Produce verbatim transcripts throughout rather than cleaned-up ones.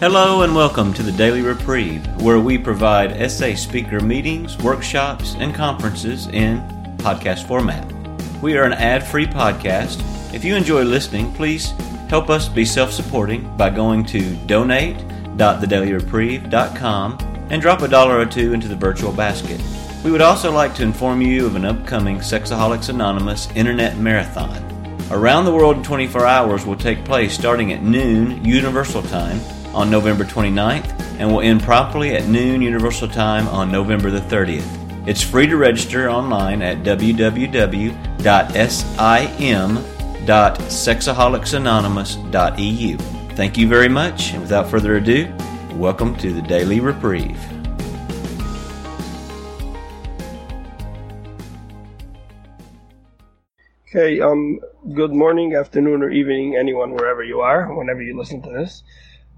Hello and welcome to The Daily Reprieve, where we provide essay speaker meetings, workshops, and conferences in podcast format. We are an ad-free podcast. If you enjoy listening, please help us be self-supporting by going to donate dot the daily reprieve dot com and drop a dollar or two into the virtual basket. We would also like to inform you of an upcoming Sexaholics Anonymous Internet Marathon. Around the World in twenty-four hours will take place starting at noon Universal Time on November twenty-ninth and will end promptly at noon Universal Time on November the thirtieth. It's free to register online at w w w dot s i m dot sexaholics anonymous dot e u. Thank you very much, and without further ado, welcome to The Daily Reprieve. Okay, um, good morning, afternoon, or evening, anyone, wherever you are, whenever you listen to this.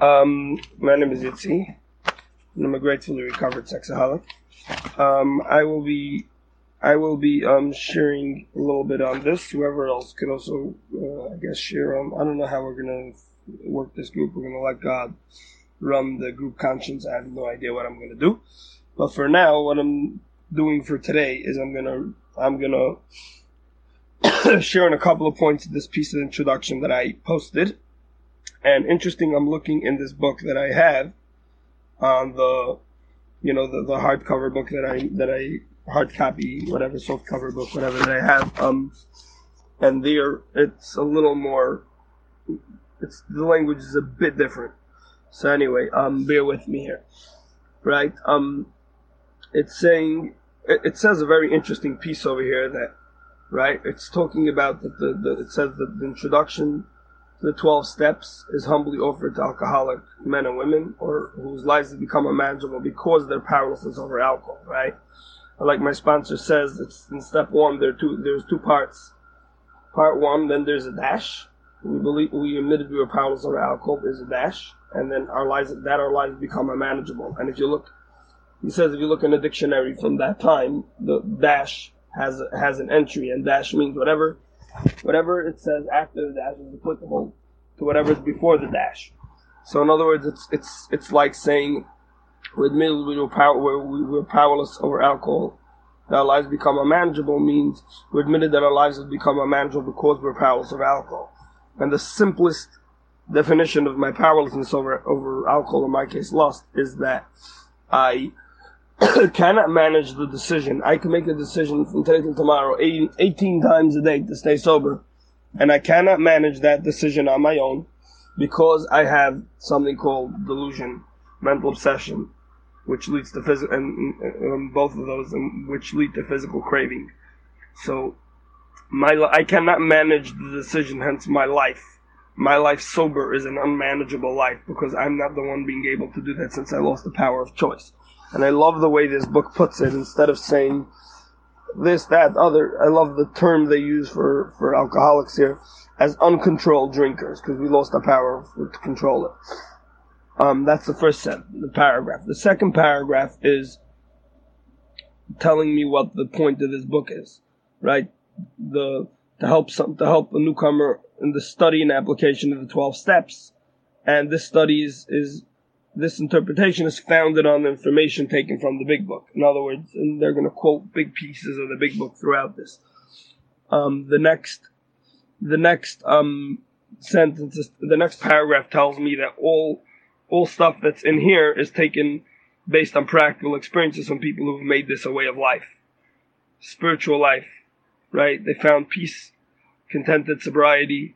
Um, my name is Yetzi, and I'm a gratefully recovered sexaholic. Um, I will be, I will be um, sharing a little bit on this. Whoever else could also, uh, I guess, share. Um, I don't know how we're gonna work this group. We're gonna let God run the group conscience. I have no idea what I'm gonna do, but for now, what I'm doing for today is I'm gonna, I'm gonna share on a couple of points of this piece of introduction that I posted. And interesting, I'm looking in this book that I have on the, you know, the, the hardcover book that I, that I hard copy, whatever, softcover book, whatever that I have. Um, and there, it's a little more, it's, the language is a bit different. So anyway, um, bear with me here, right? Um, it's saying, it, it says a very interesting piece over here that, right, it's talking about that the, the, it says that the introduction the twelve steps is humbly offered to alcoholic men and women, or whose lives have become unmanageable because they're powerless over alcohol, right? Like my sponsor says, it's in step one, there are two, there's two parts. Part one, then there's a dash. We believe, we admitted we were powerless over alcohol, there's a dash. And then our lives, that our lives become unmanageable. And if you look, he says if you look in the dictionary from that time, the dash has, has an entry, and dash means whatever. Whatever it says after the dash is applicable to whatever is before the dash. So in other words, it's it's it's like saying, we admitted we were power, we were powerless over alcohol. That our lives become unmanageable means we admitted that our lives have become unmanageable because we're powerless over alcohol. And the simplest definition of my powerlessness over over alcohol, in my case lust, is that I cannot manage the decision. I can make a decision from today till tomorrow eighteen times a day to stay sober, and I cannot manage that decision on my own because I have something called delusion, mental obsession, which leads to physical, and, and, and both of those, and which lead to physical craving. So, my I cannot manage the decision. Hence, my life, my life sober is an unmanageable life because I'm not the one being able to do that since I lost the power of choice. And I love the way this book puts it. Instead of saying this, that, other, I love the term they use for, for alcoholics here as uncontrolled drinkers, because we lost our power to control it. Um, that's the first set, the paragraph. The second paragraph is telling me what the point of this book is, right? The to help some to help a newcomer in the study and application of the twelve steps, and this study is is. This interpretation is founded on the information taken from the Big Book. In other words, and they're going to quote big pieces of the Big Book throughout this. Um, the next, the next um, sentence, is, the next paragraph tells me that all, all stuff that's in here is taken based on practical experiences from people who've made this a way of life, spiritual life, right? They found peace, contented sobriety,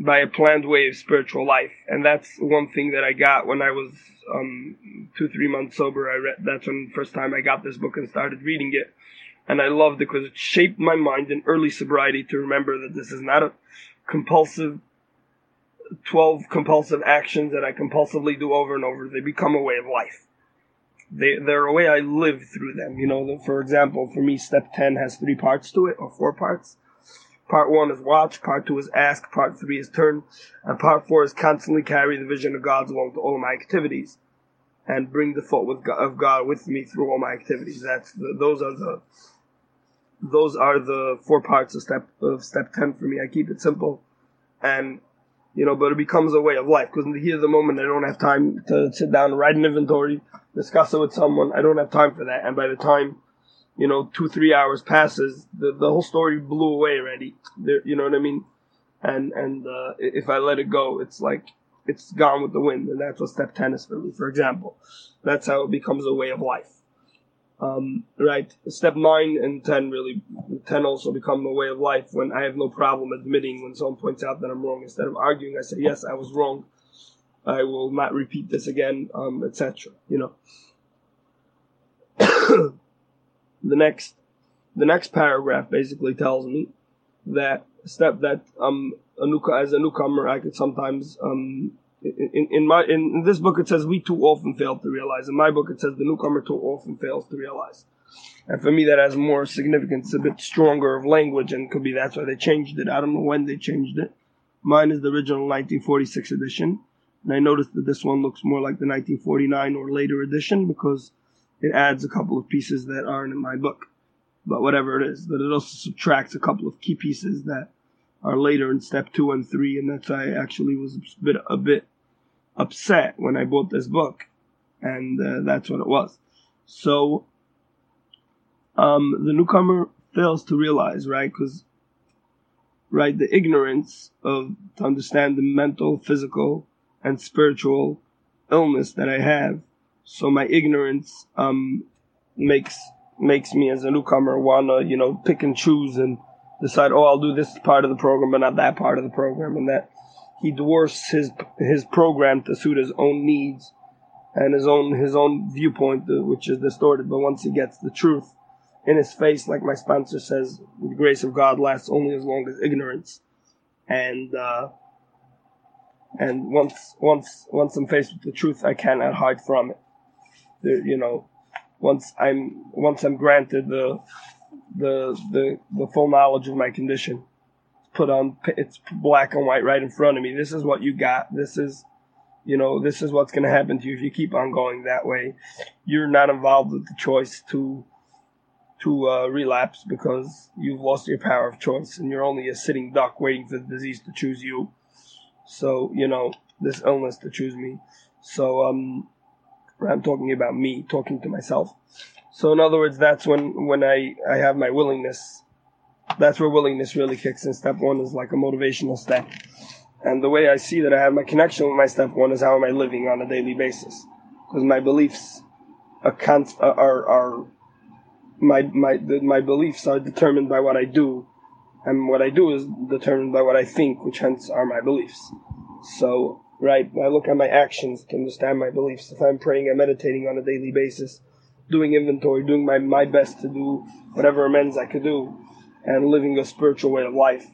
by a planned way of spiritual life. And that's one thing that I got when I was um, two, three months sober. I read, that's when the first time I got this book and started reading it. And I loved it because it shaped my mind in early sobriety to remember that this is not a compulsive, twelve compulsive actions that I compulsively do over and over. They become a way of life. They, they're a way I live through them. You know, for example, for me, step ten has three parts to it, or four parts. Part one is watch, part two is ask, part three is turn, and part four is constantly carry the vision of God's will to all my activities, and bring the thought with God, of God with me through all my activities. That's the, those are the those are the four parts of step of step ten for me. I keep it simple, and you know, but it becomes a way of life, because in the heat of the moment, I don't have time to sit down, write an inventory, discuss it with someone. I don't have time for that. And by the time, you know, two, three hours passes, the, the whole story blew away already. There, you know what I mean? And, and uh, if I let it go, it's like, it's gone with the wind. And that's what step ten is for me, for example. That's how it becomes a way of life. Um, right. Step nine and ten really, ten also become a way of life when I have no problem admitting when someone points out that I'm wrong. Instead of arguing, I say, yes, I was wrong. I will not repeat this again, um, et cetera. You know, the next, the next paragraph basically tells me that step that, um, a new, as a newcomer, I could sometimes, um, In, in my in this book it says we too often fail to realize. In my book it says the newcomer too often fails to realize. And for me that has more significance, a bit stronger of language, and could be that's why they changed it. I don't know when they changed it. Mine is the original nineteen forty-six edition, and I noticed that this one looks more like the nineteen forty-nine or later edition because it adds a couple of pieces that aren't in my book. But whatever it is, but it also subtracts a couple of key pieces that are later in step two and three, and that's why I actually was a bit, a bit upset when I bought this book, and uh, that's what it was. So, um, the newcomer fails to realize, right, because, right, the ignorance of, to understand the mental, physical, and spiritual illness that I have, so my ignorance, um, makes, makes me as a newcomer wanna, you know, pick and choose and decide, oh, I'll do this part of the program, but not that part of the program, and that he dwarfs his his program to suit his own needs and his own his own viewpoint, which is distorted. But once he gets the truth in his face, like my sponsor says, the grace of God lasts only as long as ignorance. And uh, and once once once I'm faced with the truth, I cannot hide from it. The, you know, once I'm once I'm granted the The, the the full knowledge of my condition, it's put on, it's black and white right in front of me. This is what you got. This is, you know, this is what's going to happen to you if you keep on going that way. You're not involved with the choice to to uh, relapse because you've lost your power of choice and you're only a sitting duck waiting for the disease to choose you. So, you know, this illness to choose me. So um, I'm talking about me, talking to myself. So in other words, that's when, when I, I have my willingness. That's where willingness really kicks in. Step one is like a motivational step. And the way I see that I have my connection with my step one is how am I living on a daily basis. Because my beliefs are, const- are, are my, my, the, my beliefs are determined by what I do. And what I do is determined by what I think, which hence are my beliefs. So, right, I look at my actions to understand my beliefs. If I'm praying and meditating on a daily basis, doing inventory, doing my, my best to do whatever amends I could do, and living a spiritual way of life,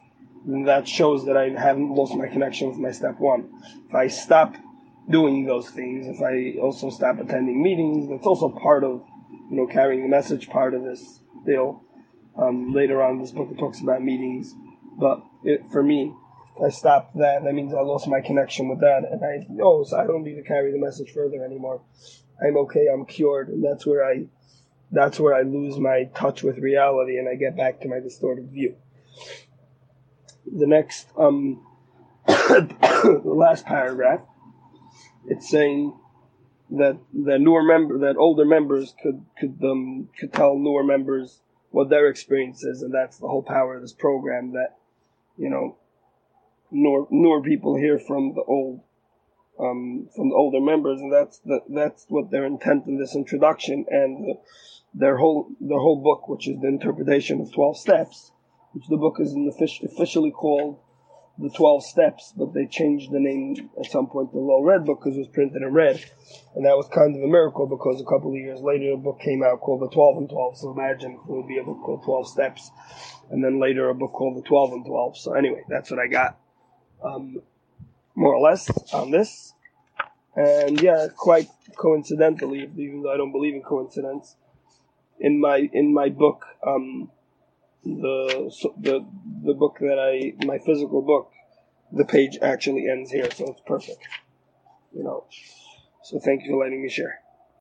and that shows that I haven't lost my connection with my step one. If I stop doing those things, if I also stop attending meetings, that's also part of, you know, carrying the message part of this deal. Um, later on in this book it talks about meetings, but it, for me, if I stop that, that means I lost my connection with that, and I, oh, so I don't need to carry the message further anymore. I'm okay, I'm cured, and that's where I that's where I lose my touch with reality and I get back to my distorted view. The next, um, the last paragraph, it's saying that the newer member, that older members could could um, could tell newer members what their experience is, and that's the whole power of this program, that, you know, newer, newer people hear from the old Um, from the older members, and that's the, that's what their intent in this introduction and the, their whole their whole book, which is the interpretation of twelve steps, which the book is in the, officially called the twelve steps, but they changed the name at some point to the Little Red Book because it was printed in red, and that was kind of a miracle because a couple of years later a book came out called the twelve and twelve. So imagine if it would be a book called twelve Steps, and then later a book called the twelve and twelve. So anyway, that's what I got. Um, more or less on this. And yeah, quite coincidentally, even though I don't believe in coincidence, in my in my book, um, the the the book that I my physical book, the page actually ends here, so it's perfect. You know. So thank you for letting me share.